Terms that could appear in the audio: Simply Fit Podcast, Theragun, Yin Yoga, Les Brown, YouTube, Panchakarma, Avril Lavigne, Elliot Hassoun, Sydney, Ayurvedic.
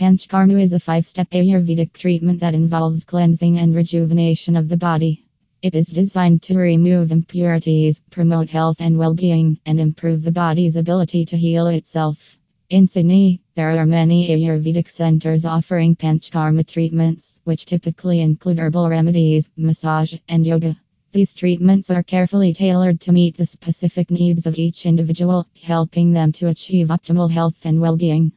Panchakarma is a 5-step Ayurvedic treatment that involves cleansing and rejuvenation of the body. It is designed to remove impurities, promote health and well-being, and improve the body's ability to heal itself. In Sydney, there are many Ayurvedic centers offering Panchakarma treatments, which typically include herbal remedies, massage, and yoga. These treatments are carefully tailored to meet the specific needs of each individual, helping them to achieve optimal health and well-being.